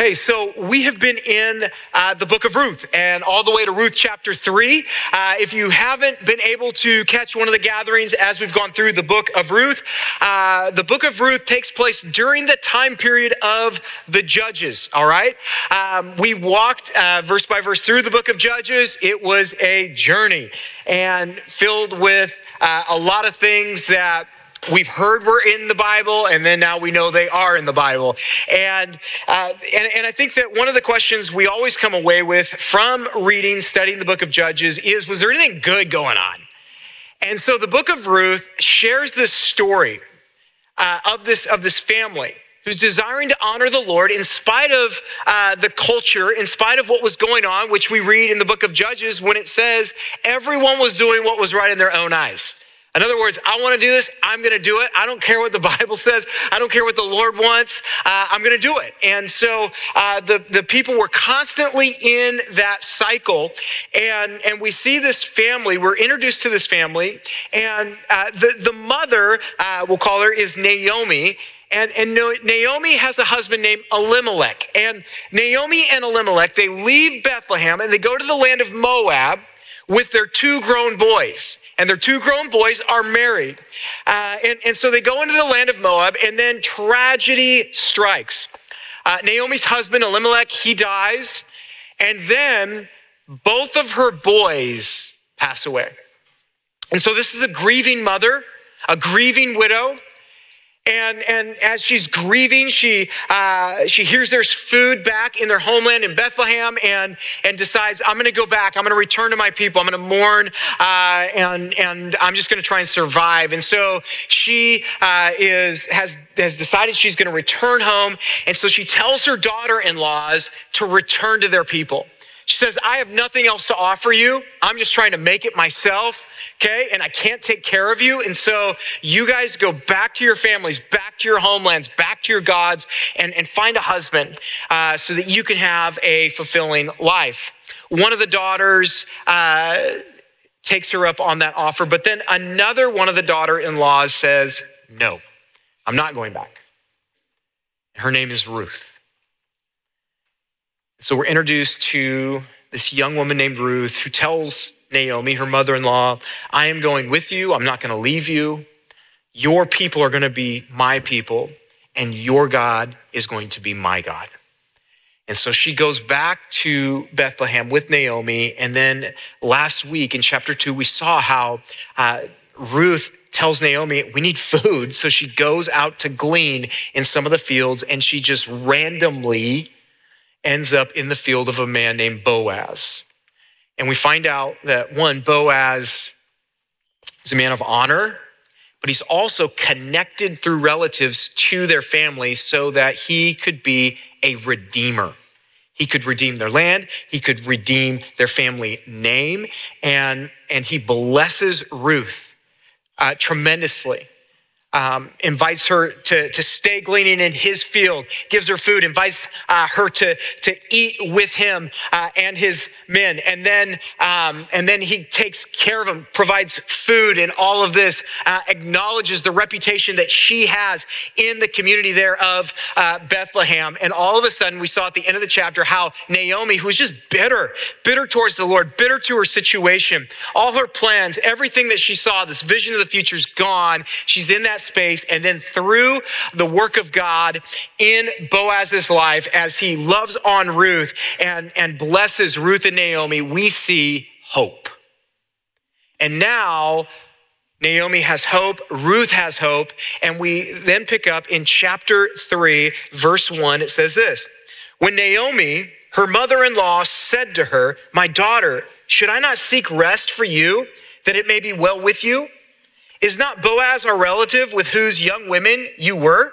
Okay, so we have been in the book of Ruth and all the way to Ruth chapter 3. If you haven't been able to catch one of the gatherings as we've gone through the book of Ruth takes place during the time period of the Judges, all right? We walked verse by verse through the book of Judges. It was a journey and filled with a lot of things that we've heard were in the Bible, and then now we know they are in the Bible. And I think that one of the questions we always come away with from reading, studying the book of Judges is, was there anything good going on? And so the book of Ruth shares this story of this family who's desiring to honor the Lord in spite of the culture, in spite of what was going on, which we read in the book of Judges when it says everyone was doing what was right in their own eyes. In other words, I want to do this. I'm going to do it. I don't care what the Bible says. I don't care what the Lord wants. I'm going to do it. And so the people were constantly in that cycle. And we see this family. We're introduced to this family. And the mother, we'll call her, is Naomi. And Naomi has a husband named Elimelech. And Naomi and Elimelech, they leave Bethlehem and they go to the land of Moab with their two grown boys. And their two grown boys are married. And so they go into the land of Moab, and then tragedy strikes. Naomi's husband, Elimelech, he dies. And then both of her boys pass away. And so this is a grieving mother, a grieving widow. And as she's grieving, she hears there's food back in their homeland in Bethlehem, and decides, I'm going to go back. I'm going to return to my people. I'm going to mourn, and I'm just going to try and survive. And so she has decided she's going to return home. And so she tells her daughter-in-laws to return to their people. She says, I have nothing else to offer you. I'm just trying to make it myself, okay? And I can't take care of you. And so you guys go back to your families, back to your homelands, back to your gods, and find a husband so that you can have a fulfilling life. One of the daughters takes her up on that offer, but then another one of the daughter-in-laws says, no, I'm not going back. Her name is Ruth. So we're introduced to this young woman named Ruth who tells Naomi, her mother-in-law, I am going with you. I'm not going to leave you. Your people are going to be my people, and your God is going to be my God. And so she goes back to Bethlehem with Naomi. And then last week in chapter 2, we saw how Ruth tells Naomi, we need food. So she goes out to glean in some of the fields, and she just randomly ends up in the field of a man named Boaz. And we find out that one, Boaz is a man of honor, but he's also connected through relatives to their family so that he could be a redeemer. He could redeem their land. He could redeem their family name. And he blesses Ruth tremendously. Invites her to stay gleaning in his field, gives her food, invites her to eat with him and his men. And then he takes care of him, provides food and all of this, acknowledges the reputation that she has in the community there of Bethlehem. And all of a sudden, we saw at the end of the chapter how Naomi, who's just bitter towards the Lord, bitter to her situation, all her plans, everything that she saw, this vision of the future is gone. She's in that space. And then through the work of God in Boaz's life, as he loves on Ruth and blesses Ruth and Naomi, we see hope. And now Naomi has hope, Ruth has hope. And we then pick up in chapter 3, verse 1, it says this, when Naomi, her mother-in-law, said to her, my daughter, should I not seek rest for you that it may be well with you? Is not Boaz our relative with whose young women you were?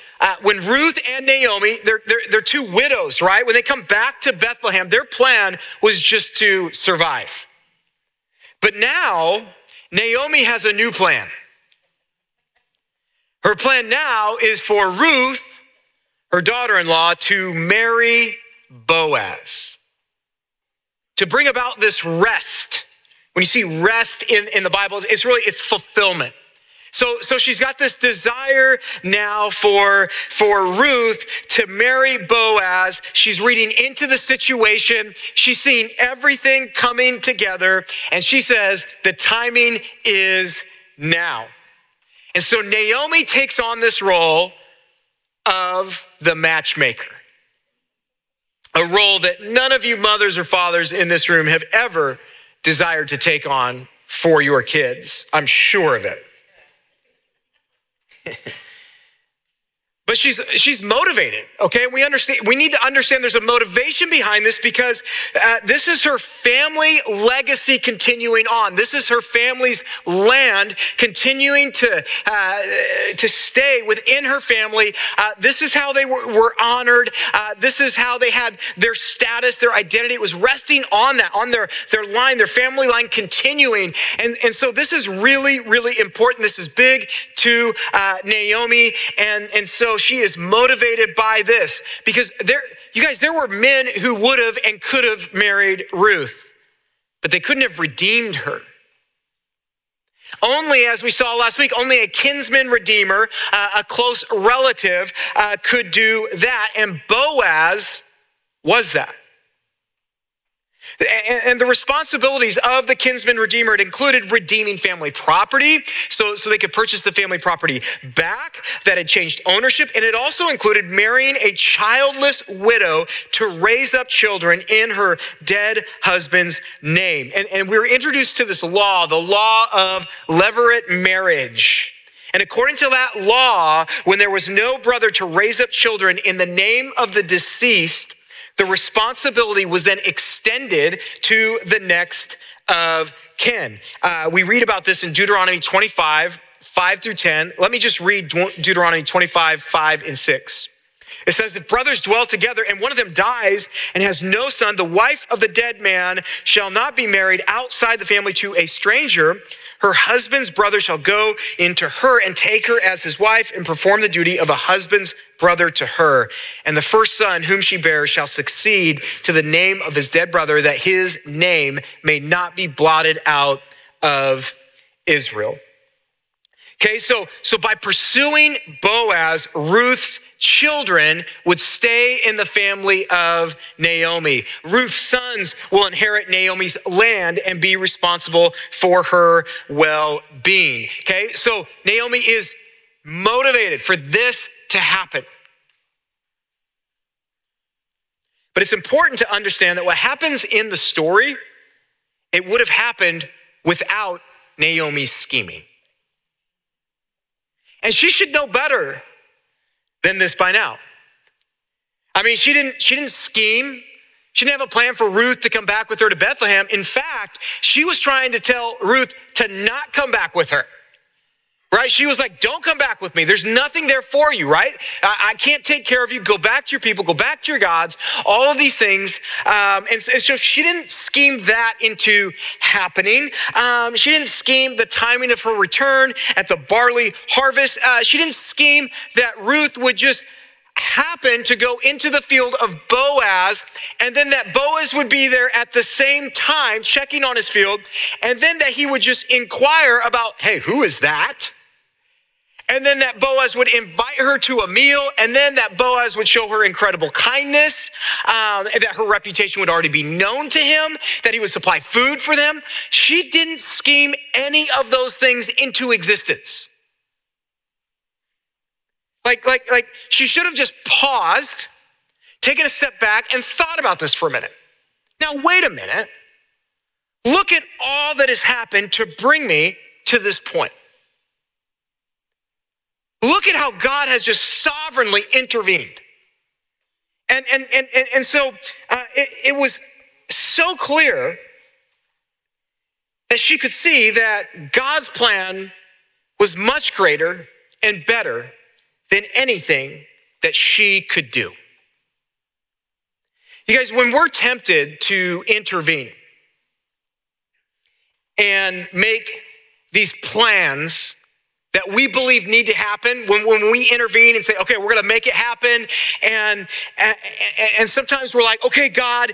When Ruth and Naomi, they're two widows, right? When they come back to Bethlehem, their plan was just to survive. But now, Naomi has a new plan. Her plan now is for Ruth, her daughter-in-law, to marry Boaz, to bring about this rest. When you see rest in the Bible, it's fulfillment. So she's got this desire now for Ruth to marry Boaz. She's reading into the situation. She's seeing everything coming together. And she says, the timing is now. And so Naomi takes on this role of the matchmaker, a role that none of you mothers or fathers in this room have ever desired to take on for your kids. I'm sure of it. But she's motivated, okay? We understand. We need to understand there's a motivation behind this because this is her family legacy continuing on. This is her family's land continuing to stay within her family. This is how they were honored. This is how they had their status, their identity. It was resting on that, on their line, their family line continuing. And so this is really, really important. This is big to Naomi. And so she is motivated by this because there were men who would have and could have married Ruth, but they couldn't have redeemed her. Only, as we saw last week, only a kinsman redeemer, a close relative, could do that. And Boaz was that. And the responsibilities of the kinsman redeemer, it included redeeming family property, so they could purchase the family property back that had changed ownership. And it also included marrying a childless widow to raise up children in her dead husband's name. And we were introduced to this law, the law of leveret marriage. And according to that law, when there was no brother to raise up children in the name of the deceased, the responsibility was then extended to the next of kin. We read about this in Deuteronomy 25, 5 through 10. Let me just read Deuteronomy 25, 5 and 6. It says, if brothers dwell together and one of them dies and has no son, the wife of the dead man shall not be married outside the family to a stranger. Her husband's brother shall go into her and take her as his wife and perform the duty of a husband's brother to her. And the first son whom she bears shall succeed to the name of his dead brother, that his name may not be blotted out of Israel. Okay, so by pursuing Boaz, Ruth's children would stay in the family of Naomi. Ruth's sons will inherit Naomi's land and be responsible for her well-being. Okay, so Naomi is motivated for this to happen. But it's important to understand that what happens in the story, it would have happened without Naomi's scheming. And she should know better than this by now. I mean, she didn't scheme. She didn't have a plan for Ruth to come back with her to Bethlehem. In fact, she was trying to tell Ruth to not come back with her, right? She was like, don't come back with me. There's nothing there for you, right? I can't take care of you. Go back to your people. Go back to your gods. All of these things. And so she didn't scheme that into happening. She didn't scheme the timing of her return at the barley harvest. She didn't scheme that Ruth would just happen to go into the field of Boaz, and then that Boaz would be there at the same time checking on his field, and then that he would just inquire about, hey, who is that? And then that Boaz would invite her to a meal, and then that Boaz would show her incredible kindness, that her reputation would already be known to him, that he would supply food for them. She didn't scheme any of those things into existence. Like she should have just paused, taken a step back, and thought about this for a minute. Now, wait a minute. Look at all that has happened to bring me to this point. Look at how God has just sovereignly intervened. And so it was so clear that she could see that God's plan was much greater and better than anything that she could do. You guys, when we're tempted to intervene and make these plans that we believe need to happen, when we intervene and say, okay, we're gonna make it happen. And sometimes we're like, okay, God,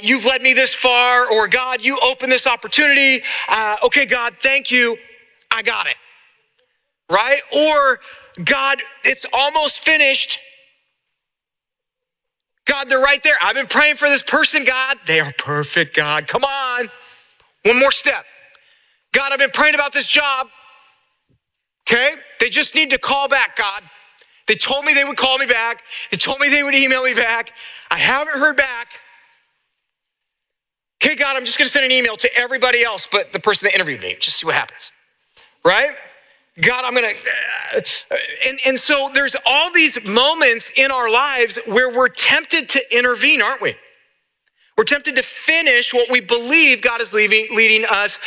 you've led me this far, or God, you opened this opportunity. Okay, God, thank you, I got it, right? Or God, it's almost finished. God, they're right there. I've been praying for this person, God. They are perfect, God, come on. One more step. God, I've been praying about this job. Okay, they just need to call back, God. They told me they would call me back. They told me they would email me back. I haven't heard back. Okay, God, I'm just gonna send an email to everybody else but the person that interviewed me, just see what happens, right? God, I'm gonna, and so there's all these moments in our lives where we're tempted to intervene, aren't we? We're tempted to finish what we believe God is leading us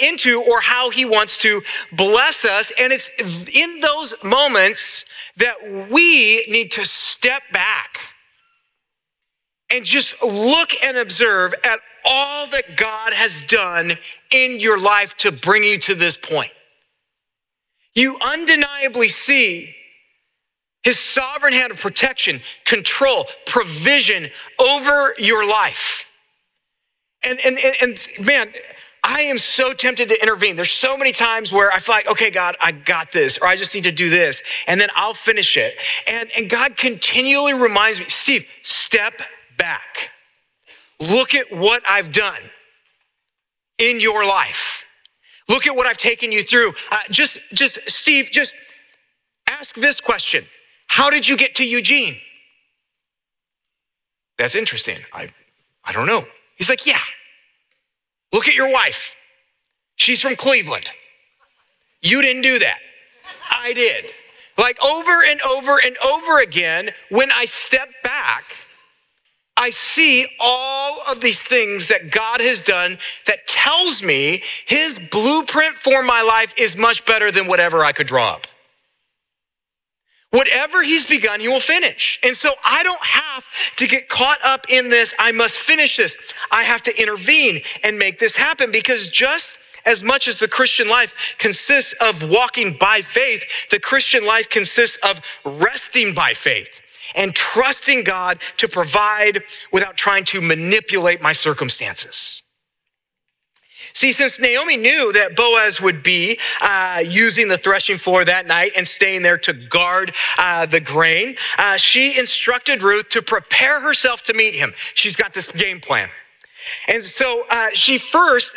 into, or how he wants to bless us. And it's in those moments that we need to step back and just look and observe at all that God has done in your life to bring you to this point. You undeniably see his sovereign hand of protection, control, provision over your life. And man, I am so tempted to intervene. There's so many times where I feel like, okay, God, I got this, or I just need to do this, and then I'll finish it. And God continually reminds me, Steve, step back. Look at what I've done in your life. Look at what I've taken you through. Steve, just ask this question. How did you get to Eugene? That's interesting. I don't know. He's like, yeah. Look at your wife. She's from Cleveland. You didn't do that. I did. Like over and over and over again, when I step back, I see all of these things that God has done that tells me his blueprint for my life is much better than whatever I could draw up. Whatever he's begun, he will finish. And so I don't have to get caught up in this, I must finish this. I have to intervene and make this happen, because just as much as the Christian life consists of walking by faith, the Christian life consists of resting by faith and trusting God to provide without trying to manipulate my circumstances. See, since Naomi knew that Boaz would be using the threshing floor that night and staying there to guard the grain, she instructed Ruth to prepare herself to meet him. She's got this game plan. And so she first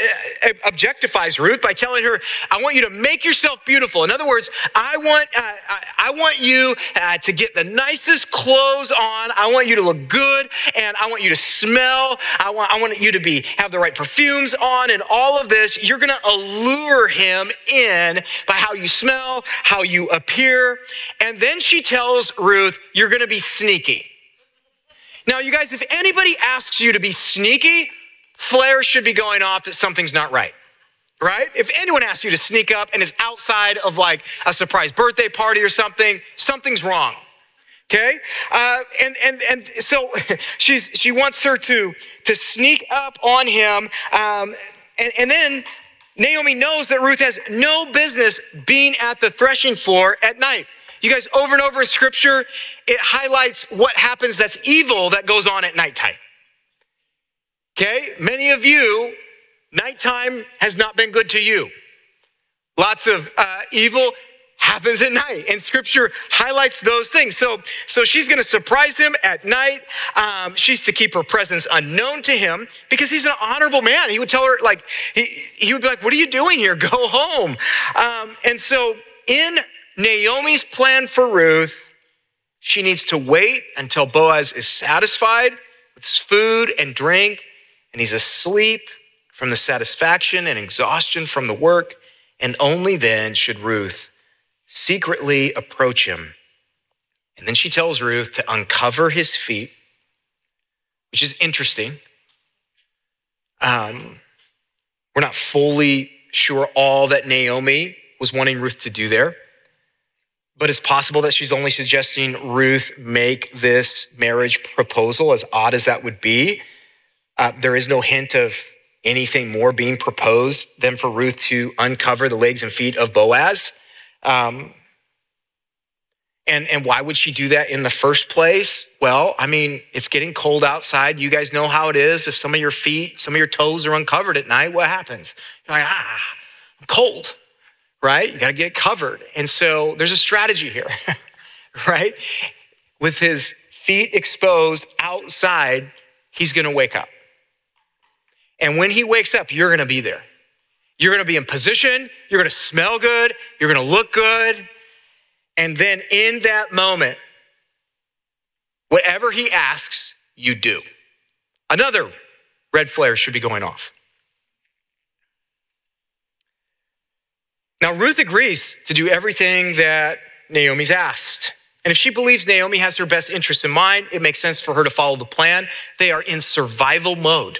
objectifies Ruth by telling her, I want you to make yourself beautiful. In other words, I want you to get the nicest clothes on. I want you to look good, and I want you to smell. I want you to have the right perfumes on, and all of this. You're gonna allure him in by how you smell, how you appear. And then she tells Ruth, you're gonna be sneaky. Now, you guys, if anybody asks you to be sneaky, flares should be going off that something's not right, right? If anyone asks you to sneak up and is outside of like a surprise birthday party or something, something's wrong, okay? And so she wants her to sneak up on him. And then Naomi knows that Ruth has no business being at the threshing floor at night. You guys, over and over in scripture, it highlights what happens that's evil that goes on at nighttime. Okay, many of you, nighttime has not been good to you. Lots of evil happens at night, and scripture highlights those things. So she's gonna surprise him at night. She's to keep her presence unknown to him because he's an honorable man. He would tell her, like, he would be like, what are you doing here? Go home. And so in Naomi's plan for Ruth, she needs to wait until Boaz is satisfied with his food and drink, and he's asleep from the satisfaction and exhaustion from the work, and only then should Ruth secretly approach him. And then she tells Ruth to uncover his feet, which is interesting. We're not fully sure all that Naomi was wanting Ruth to do there. But it's possible that she's only suggesting Ruth make this marriage proposal, as odd as that would be. There is no hint of anything more being proposed than for Ruth to uncover the legs and feet of Boaz. And why would she do that in the first place? Well, I mean, it's getting cold outside. You guys know how it is. If some of your feet, some of your toes are uncovered at night, what happens? You're like, I'm cold, right? You got to get it covered. And so there's a strategy here, right? With his feet exposed outside, he's going to wake up. And when he wakes up, you're going to be there. You're going to be in position. You're going to smell good. You're going to look good. And then in that moment, whatever he asks, you do. Another red flare should be going off. Now, Ruth agrees to do everything that Naomi's asked. And if she believes Naomi has her best interests in mind, it makes sense for her to follow the plan. They are in survival mode.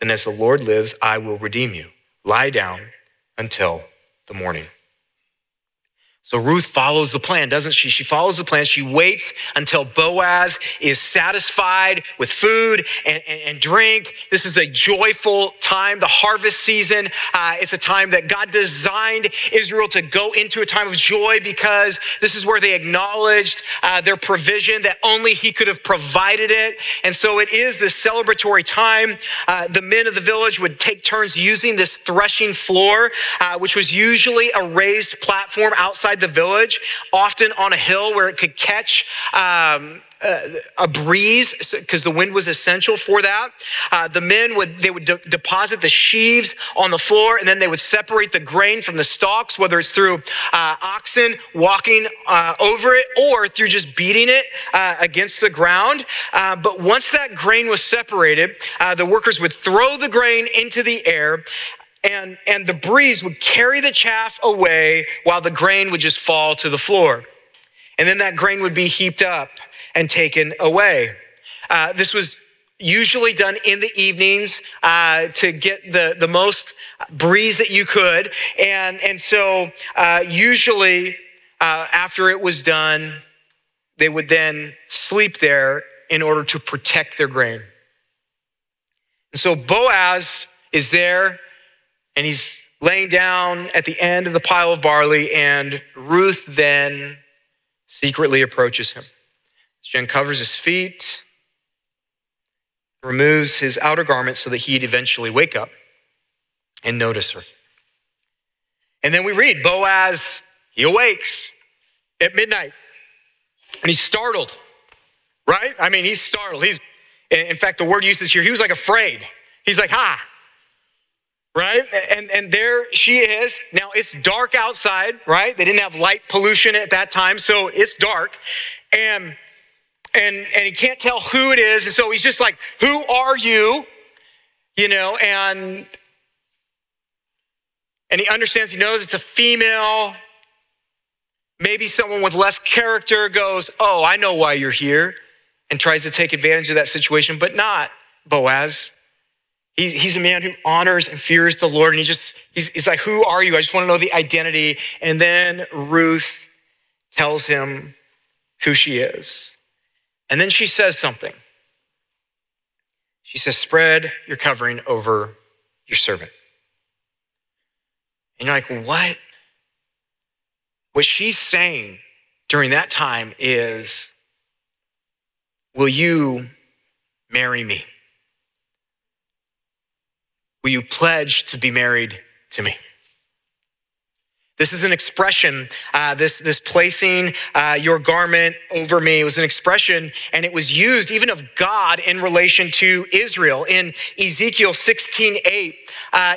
then as the Lord lives, I will redeem you. Lie down until the morning." So Ruth follows the plan, doesn't she? She follows the plan. She waits until Boaz is satisfied with food and drink. This is a joyful time, the harvest season. It's a time that God designed Israel to go into, a time of joy, because this is where they acknowledged their provision, that only he could have provided it. And so it is this celebratory time. The men of the village would take turns using this threshing floor, which was usually a raised platform outside the village, often on a hill where it could catch a breeze, because the wind was essential for that. The men would deposit the sheaves on the floor, and then they would separate the grain from the stalks, whether it's through oxen walking over it or through just beating it against the ground. But once that grain was separated, the workers would throw the grain into the air, and the breeze would carry the chaff away while the grain would just fall to the floor. And then that grain would be heaped up and taken away. This was usually done in the evenings to get the most breeze that you could. And so usually after it was done, they would then sleep there in order to protect their grain. And so Boaz is there, and he's laying down at the end of the pile of barley, and Ruth then secretly approaches him. She uncovers his feet, removes his outer garment so that he'd eventually wake up and notice her. And then we read, Boaz, he awakes at midnight, and he's startled, right? I mean, he's startled. In fact, the word usage here, he was like afraid. He's like, ha. Right? And there she is. Now it's dark outside, right? They didn't have light pollution at that time, so it's dark. And he can't tell who it is. And so he's just like, "Who are you?" You know, and he understands, he knows it's a female. Maybe someone with less character goes, "Oh, I know why you're here," and tries to take advantage of that situation, but not Boaz. He's a man who honors and fears the Lord. And he's like, "Who are you? I just want to know the identity." And then Ruth tells him who she is. And then she says something. She says, "Spread your covering over your servant." And you're like, what? What she's saying during that time is, will you marry me? Will you pledge to be married to me? This is an expression, this placing your garment over me was an expression, and it was used even of God in relation to Israel. In Ezekiel 16:8,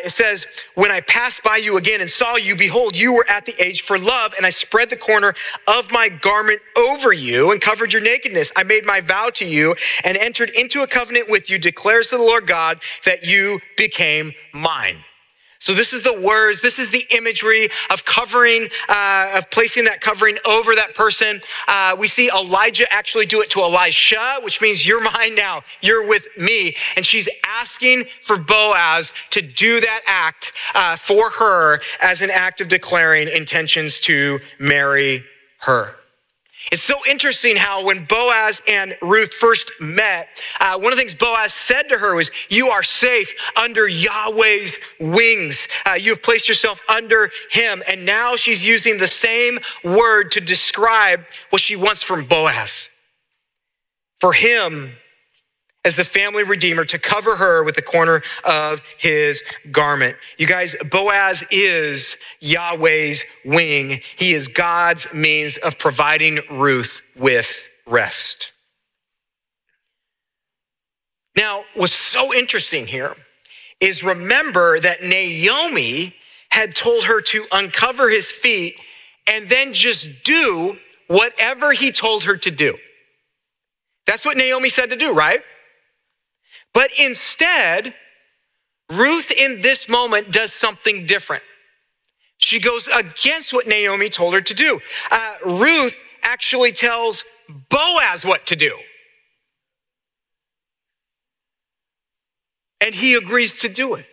it says, when I passed by you again and saw you, behold, you were at the age for love, and I spread the corner of my garment over you and covered your nakedness. I made my vow to you and entered into a covenant with you, declares the Lord God, that you became mine. So this is the words, this is the imagery of covering, of placing that covering over that person. We see Elijah actually do it to Elisha, which means you're mine now, you're with me. And she's asking for Boaz to do that act for her as an act of declaring intentions to marry her. It's so interesting how when Boaz and Ruth first met, one of the things Boaz said to her was, you are safe under Yahweh's wings. You have placed yourself under him. And now she's using the same word to describe what she wants from Boaz. For him, as the family redeemer, to cover her with the corner of his garment. You guys, Boaz is Yahweh's wing. He is God's means of providing Ruth with rest. Now, what's so interesting here is remember that Naomi had told her to uncover his feet and then just do whatever he told her to do. That's what Naomi said to do, right? But instead, Ruth in this moment does something different. She goes against what Naomi told her to do. Ruth actually tells Boaz what to do. And he agrees to do it.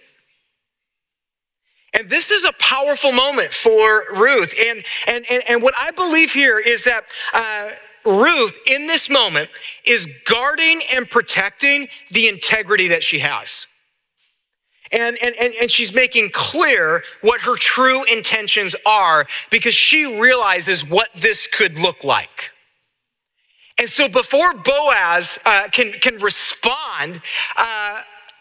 And this is a powerful moment for Ruth. And what I believe here is that Ruth, in this moment, is guarding and protecting the integrity that she has. And she's making clear what her true intentions are because she realizes what this could look like. And so before Boaz can respond,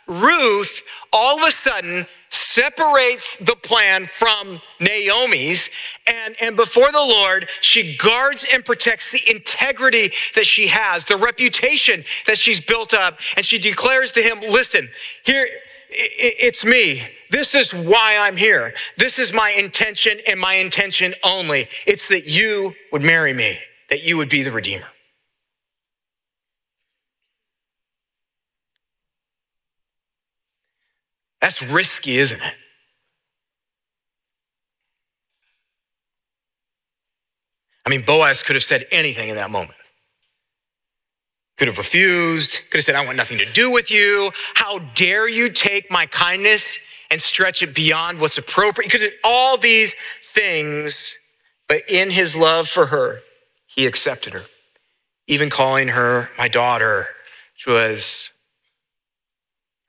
Ruth all of a sudden separates the plan from Naomi's, and before the Lord, she guards and protects the integrity that she has, the reputation that she's built up, and she declares to him, listen, here, it's me. This is why I'm here. This is my intention and my intention only. It's that you would marry me, that you would be the Redeemer. That's risky, isn't it? I mean, Boaz could have said anything in that moment. Could have refused, could have said, I want nothing to do with you. How dare you take my kindness and stretch it beyond what's appropriate? He could have done all these things, but in his love for her, he accepted her, even calling her my daughter, which was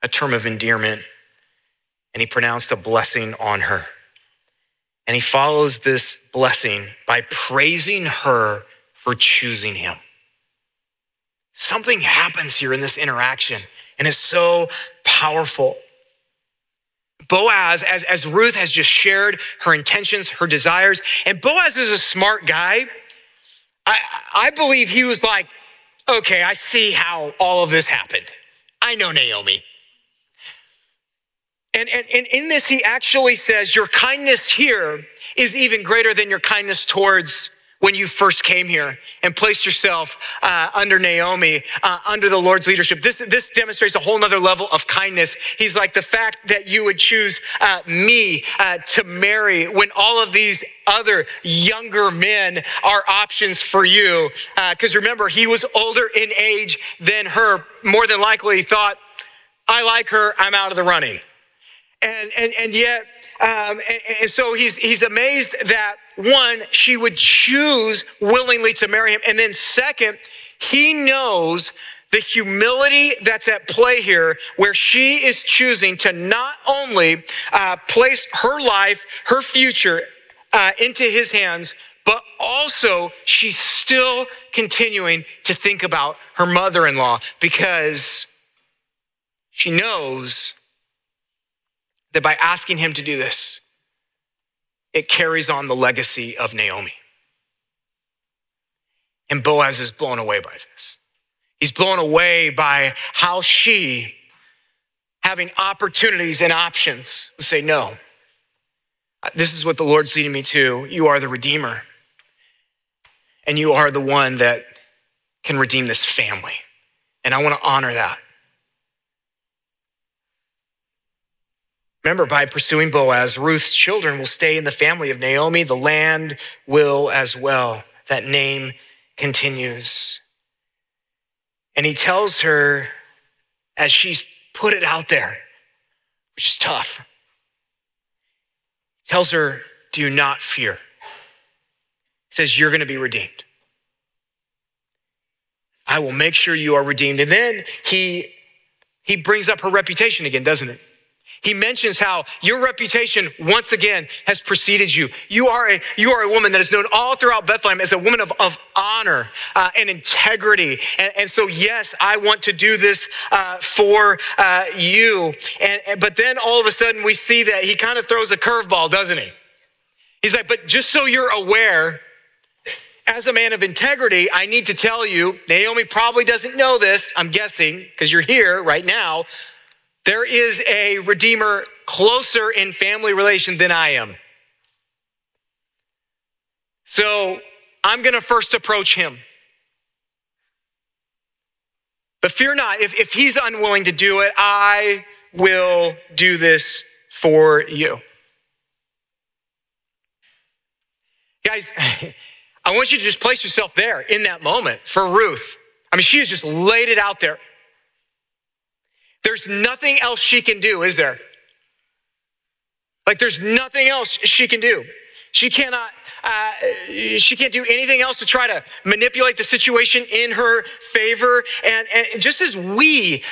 a term of endearment. And he pronounced a blessing on her. And he follows this blessing by praising her for choosing him. Something happens here in this interaction, and it's so powerful. Boaz, as Ruth has just shared her intentions, her desires, and Boaz is a smart guy. I believe he was like, okay, I see how all of this happened. I know Naomi. And in this, he actually says, your kindness here is even greater than your kindness towards when you first came here and placed yourself under Naomi, under the Lord's leadership. This demonstrates a whole nother level of kindness. He's like, the fact that you would choose me to marry when all of these other younger men are options for you. Because remember, he was older in age than her. More than likely, he thought, I like her, I'm out of the running. And so he's amazed that one, she would choose willingly to marry him. And then second, he knows the humility that's at play here, where she is choosing to not only place her life, her future into his hands, but also she's still continuing to think about her mother-in-law because she knows that by asking him to do this, it carries on the legacy of Naomi. And Boaz is blown away by this. He's blown away by how she, having opportunities and options, would say, no, this is what the Lord's leading me to. You are the Redeemer. And you are the one that can redeem this family. And I want to honor that. Remember, by pursuing Boaz, Ruth's children will stay in the family of Naomi. The land will as well. That name continues. And he tells her, as she's put it out there, which is tough, tells her, do not fear. He says, you're going to be redeemed. I will make sure you are redeemed. And then he brings up her reputation again, doesn't it? He mentions how your reputation once again has preceded you. You are a woman that is known all throughout Bethlehem as a woman of honor and integrity. And so, yes, I want to do this for you. But then all of a sudden we see that he kind of throws a curveball, doesn't he? He's like, but just so you're aware, as a man of integrity, I need to tell you, Naomi probably doesn't know this, I'm guessing, because you're here right now. There is a Redeemer closer in family relation than I am. So I'm going to first approach him. But fear not, if he's unwilling to do it, I will do this for you. Guys, I want you to just place yourself there in that moment for Ruth. I mean, she has just laid it out there. There's nothing else she can do, is there? Like, there's nothing else she can do. She can't do anything else to try to manipulate the situation in her favor. And just as we,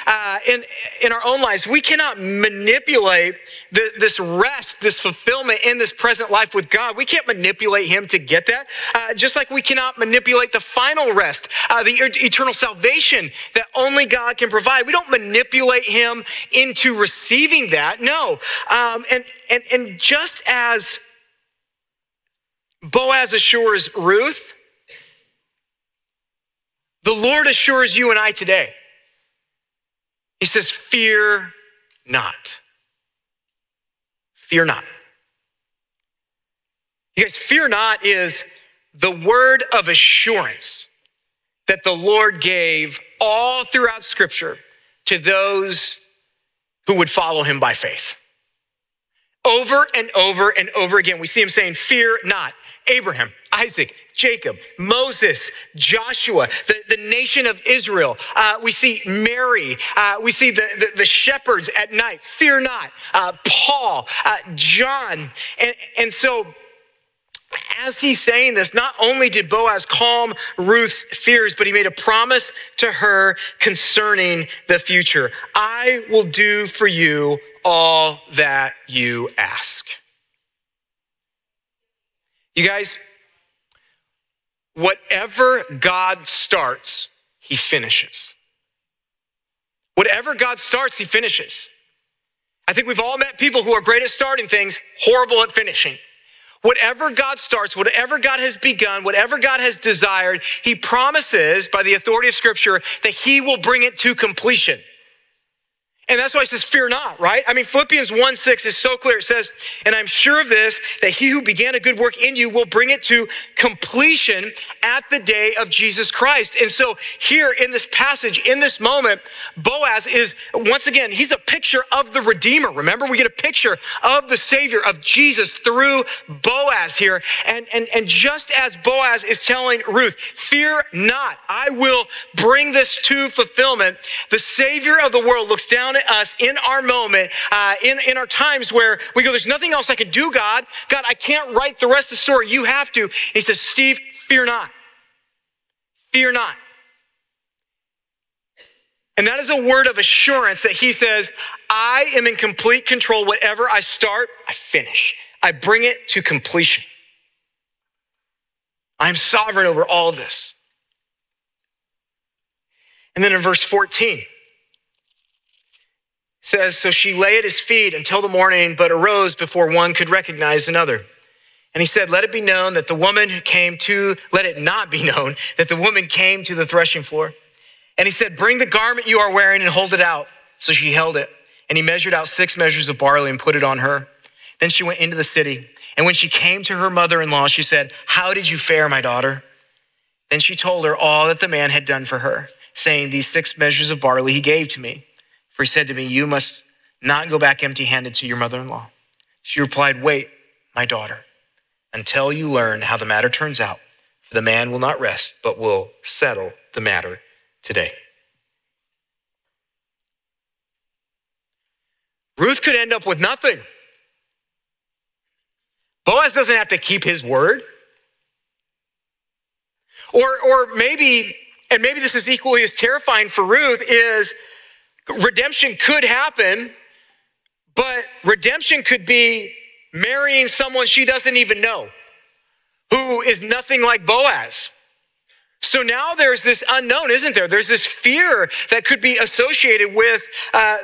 in our own lives, we cannot manipulate this rest, this fulfillment in this present life with God. We can't manipulate him to get that. Just like we cannot manipulate the final rest, the eternal salvation that only God can provide. We don't manipulate him into receiving that. No. And just as Boaz assures Ruth, the Lord assures you and I today. He says, fear not. Fear not. You guys, fear not is the word of assurance that the Lord gave all throughout Scripture to those who would follow him by faith. Over and over and over again, we see him saying, fear not. Abraham, Isaac, Jacob, Moses, Joshua, the nation of Israel. We see Mary. We see the shepherds at night. Fear not. Paul, John. And so as he's saying this, not only did Boaz calm Ruth's fears, but he made a promise to her concerning the future. I will do for you all that you ask. You guys, whatever God starts, he finishes. Whatever God starts, he finishes. I think we've all met people who are great at starting things, horrible at finishing. Whatever God starts, whatever God has begun, whatever God has desired, he promises by the authority of Scripture that he will bring it to completion. And that's why he says, fear not, right? I mean, Philippians 1:6 is so clear. It says, and I'm sure of this, that he who began a good work in you will bring it to completion at the day of Jesus Christ. And so here in this passage, in this moment, Boaz is, once again, he's a picture of the Redeemer. Remember, we get a picture of the Savior, of Jesus through Boaz here. And just as Boaz is telling Ruth, fear not, I will bring this to fulfillment. The Savior of the world looks down at us in our moment, in our times where we go, there's nothing else I can do, God. God, I can't write the rest of the story. You have to. And he says, Steve, fear not. Fear not. And that is a word of assurance that he says, I am in complete control. Whatever I start, I finish. I bring it to completion. I'm sovereign over all this. And then in verse 14, it says, so she lay at his feet until the morning, but arose before one could recognize another. And he said, let it not be known that the woman came to the threshing floor. And he said, bring the garment you are wearing and hold it out. So she held it. And he measured out 6 measures of barley and put it on her. Then she went into the city. And when she came to her mother-in-law, she said, how did you fare, my daughter? Then she told her all that the man had done for her, saying, these 6 measures of barley he gave to me. For he said to me, you must not go back empty-handed to your mother-in-law. She replied, wait, my daughter, until you learn how the matter turns out. For the man will not rest, but will settle the matter today. Ruth could end up with nothing. Boaz doesn't have to keep his word. Or maybe, and maybe this is equally as terrifying for Ruth, is redemption could happen, but redemption could be marrying someone she doesn't even know, who is nothing like Boaz. So now there's this unknown, isn't there? There's this fear that could be associated with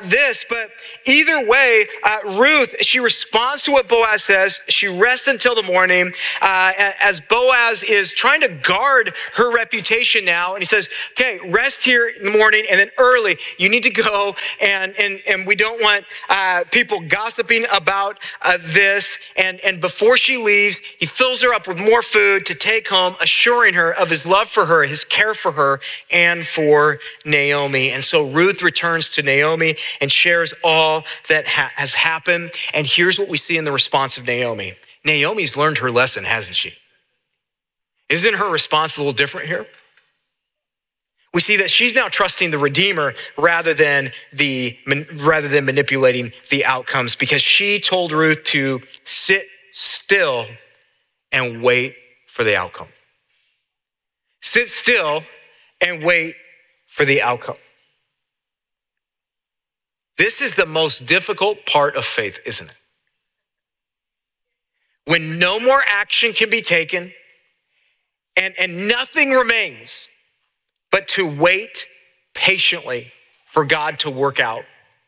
this. But either way, Ruth, she responds to what Boaz says. She rests until the morning as Boaz is trying to guard her reputation now. And he says, okay, rest here in the morning and then early. You need to go and we don't want people gossiping about this. And before she leaves, he fills her up with more food to take home, assuring her of his love for her, his care for her and for Naomi. And so Ruth returns to Naomi and shares all that has happened. And here's what we see in the response of Naomi. Naomi's learned her lesson, hasn't she? Isn't her response a little different here? We see that she's now trusting the Redeemer rather than manipulating the outcomes, because she told Ruth to sit still and wait for the outcome. Sit still and wait for the outcome. This is the most difficult part of faith, isn't it? When no more action can be taken and nothing remains but to wait patiently for God to work out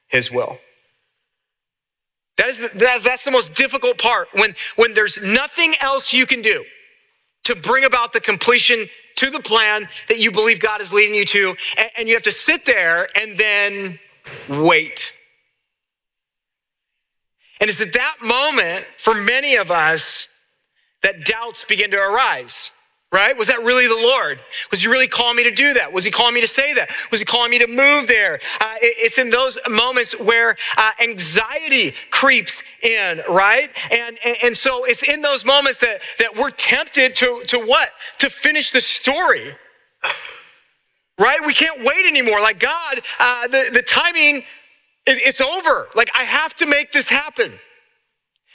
his will. That's the most difficult part, when there's nothing else you can do to bring about the completion to the plan that you believe God is leading you to, and you have to sit there and then wait. And it's at that moment, for many of us, that doubts begin to arise, right? Was that really the Lord? Was he really calling me to do that? Was he calling me to say that? Was he calling me to move there? It's in those moments where anxiety creeps in, right? And so it's in those moments that we're tempted to what? To finish the story, right? We can't wait anymore. Like, God, the timing, it's over. Like, I have to make this happen.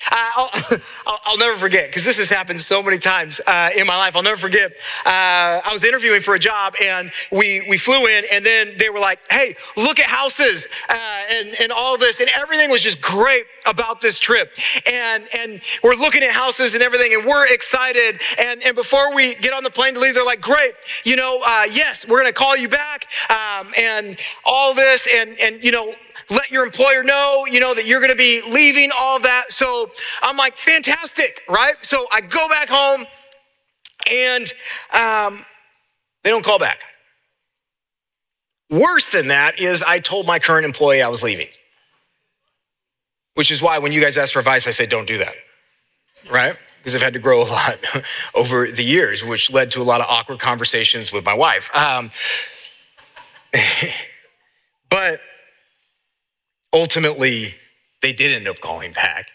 I'll never forget, because this has happened so many times in my life. I'll never forget. I was interviewing for a job, and we flew in, and then they were like, hey, look at houses and all this. And everything was just great about this trip. And we're looking at houses and everything, and we're excited. And before we get on the plane to leave, they're like, great, yes, we're going to call you back and all this. And let your employer know, that you're going to be leaving, all that. So I'm like, fantastic, right? So I go back home, and they don't call back. Worse than that is I told my current employee I was leaving, which is why when you guys ask for advice, I say, don't do that, right? Because I've had to grow a lot over the years, which led to a lot of awkward conversations with my wife. But ultimately, they did end up calling back,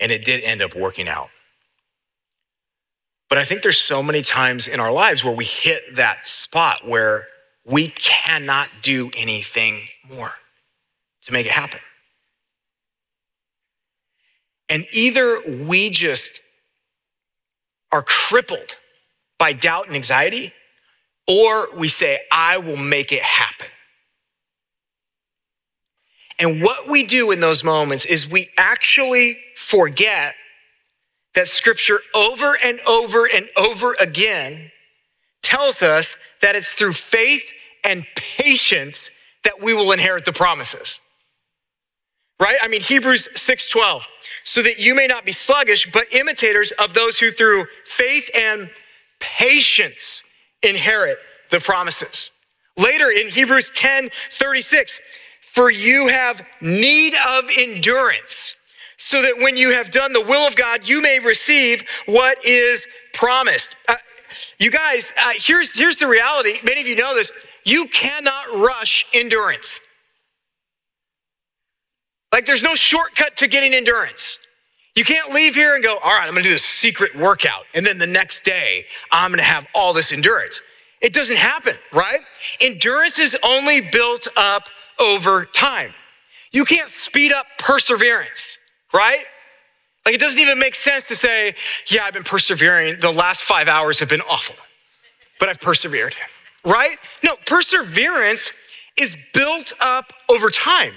and it did end up working out. But I think there's so many times in our lives where we hit that spot where we cannot do anything more to make it happen. And either we just are crippled by doubt and anxiety, or we say, I will make it happen. And what we do in those moments is we actually forget that scripture over and over and over again tells us that it's through faith and patience that we will inherit the promises, right? I mean, Hebrews 6:12, so that you may not be sluggish, but imitators of those who through faith and patience inherit the promises. Later in Hebrews 10:36, for you have need of endurance, so that when you have done the will of God, you may receive what is promised. You guys, here's the reality. Many of you know this. You cannot rush endurance. Like, there's no shortcut to getting endurance. You can't leave here and go, all right, I'm going to do this secret workout, and then the next day, I'm going to have all this endurance. It doesn't happen, right? Endurance is only built up over time. You can't speed up perseverance, right? Like, it doesn't even make sense to say, yeah, I've been persevering. The last 5 hours have been awful, but I've persevered, right? No, perseverance is built up over time.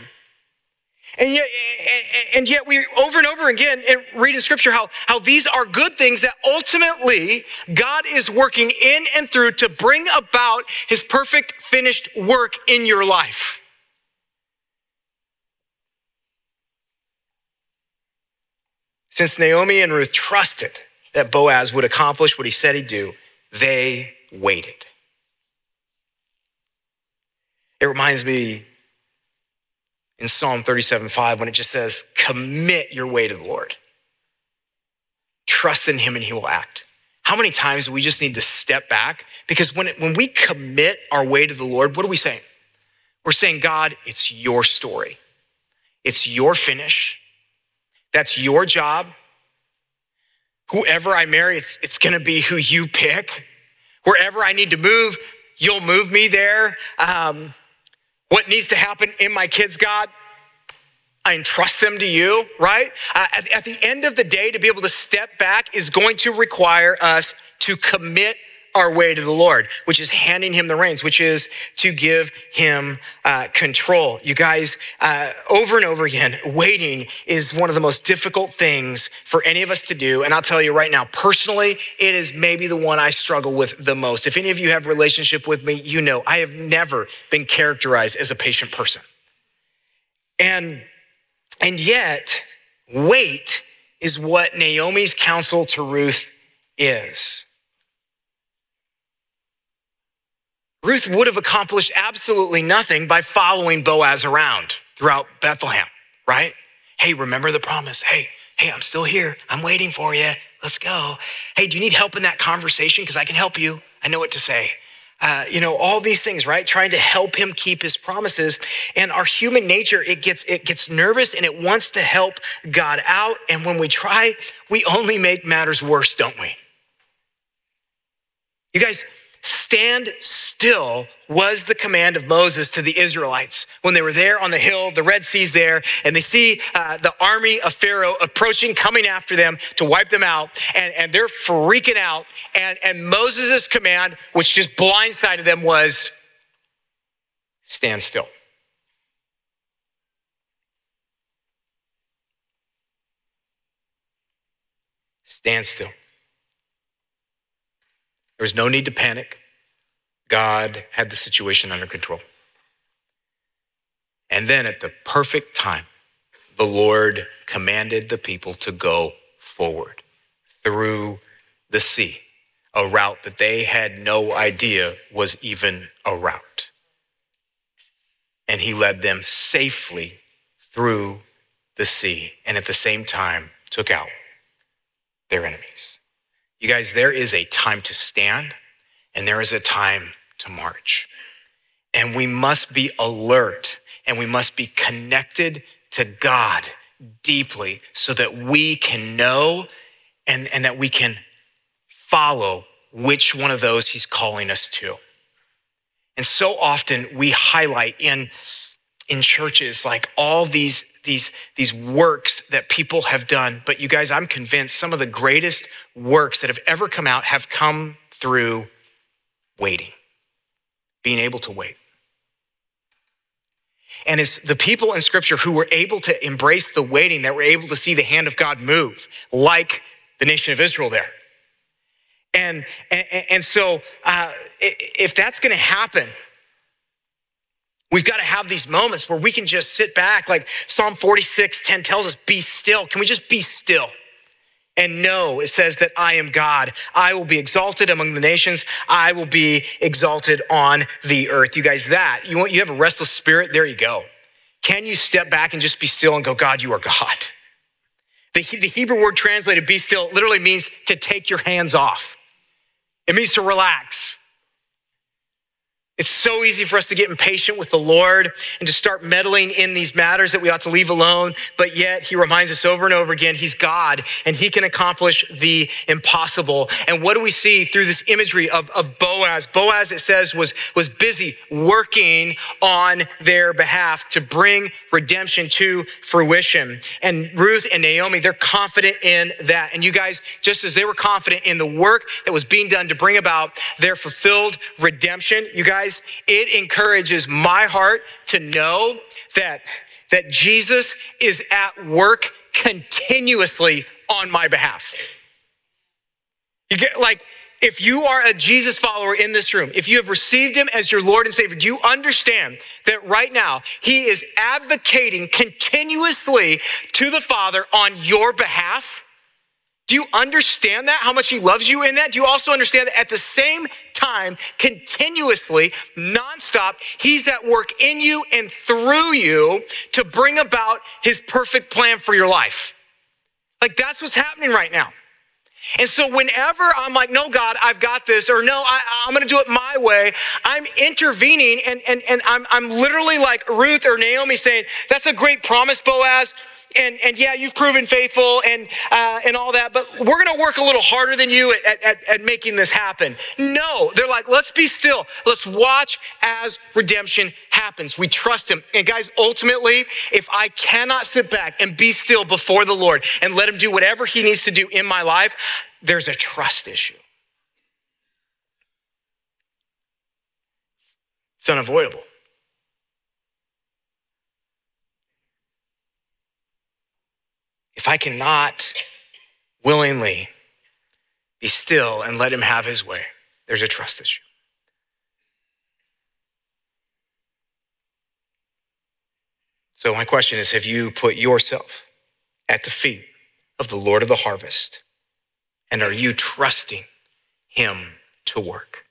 And yet we over and over again read in scripture how these are good things that ultimately God is working in and through to bring about his perfect finished work in your life. Since Naomi and Ruth trusted that Boaz would accomplish what he said he'd do, they waited. It reminds me in Psalm 37:5, when it just says, commit your way to the Lord. Trust in him and he will act. How many times do we just need to step back? Because when we commit our way to the Lord, what are we saying? We're saying, God, it's your story. It's your finish. That's your job. Whoever I marry, it's gonna be who you pick. Wherever I need to move, you'll move me there. What needs to happen in my kids, God, I entrust them to you, right? At the end of the day, to be able to step back is going to require us to commit our way to the Lord, which is handing him the reins, which is to give him control. You guys, over and over again, waiting is one of the most difficult things for any of us to do. And I'll tell you right now, personally, it is maybe the one I struggle with the most. If any of you have a relationship with me, you know, I have never been characterized as a patient person. And yet, wait is what Naomi's counsel to Ruth is. Ruth would have accomplished absolutely nothing by following Boaz around throughout Bethlehem, right? Hey, remember the promise. Hey, I'm still here. I'm waiting for you. Let's go. Hey, do you need help in that conversation? Because I can help you. I know what to say. All these things, right? Trying to help him keep his promises. And our human nature, it gets nervous and it wants to help God out. And when we try, we only make matters worse, don't we? You guys, stand still was the command of Moses to the Israelites. When they were there on the hill, the Red Sea's there, and they see the army of Pharaoh approaching, coming after them to wipe them out, and they're freaking out. And Moses' command, which just blindsided them, was stand still. Stand still. There was no need to panic. God had the situation under control. And then at the perfect time, the Lord commanded the people to go forward through the sea, a route that they had no idea was even a route. And he led them safely through the sea, and at the same time took out their enemies. You guys, there is a time to stand and there is a time to march. And we must be alert and we must be connected to God deeply so that we can know and that we can follow which one of those he's calling us to. And so often we highlight in churches like all these works that people have done. But you guys, I'm convinced some of the greatest works that have ever come out have come through waiting, being able to wait. And it's the people in scripture who were able to embrace the waiting that were able to see the hand of God move, like the nation of Israel there. And so if that's going to happen, we've got to have these moments where we can just sit back, like Psalm 46:10 tells us, be still. Can we just be still? And know, it says that I am God. I will be exalted among the nations. I will be exalted on the earth. You guys, you have a restless spirit? There you go. Can you step back and just be still and go, God, you are God? The Hebrew word translated be still literally means to take your hands off. It means to relax. It's so easy for us to get impatient with the Lord and to start meddling in these matters that we ought to leave alone. But yet he reminds us over and over again, he's God and he can accomplish the impossible. And what do we see through this imagery of Boaz? Boaz, it says, was busy working on their behalf to bring redemption to fruition. And Ruth and Naomi, they're confident in that. And you guys, just as they were confident in the work that was being done to bring about their fulfilled redemption, you guys, it encourages my heart to know that Jesus is at work continuously on my behalf. You get, like, if you are a Jesus follower in this room, if you have received him as your Lord and Savior, do you understand that right now he is advocating continuously to the Father on your behalf? Do you understand that? How much he loves you in that? Do you also understand that at the same time, continuously, nonstop, he's at work in you and through you to bring about his perfect plan for your life? Like, that's what's happening right now. And so whenever I'm like, no, God, I've got this, or no, I'm going to do it my way, I'm intervening and I'm literally like Ruth or Naomi saying, that's a great promise, Boaz. And yeah, you've proven faithful and all that, but we're going to work a little harder than you at making this happen. No, they're like, let's be still. Let's watch as redemption happens. We trust him. And guys, ultimately, if I cannot sit back and be still before the Lord and let him do whatever he needs to do in my life, there's a trust issue. It's unavoidable. If I cannot willingly be still and let him have his way, there's a trust issue. So my question is, have you put yourself at the feet of the Lord of the harvest? And are you trusting him to work?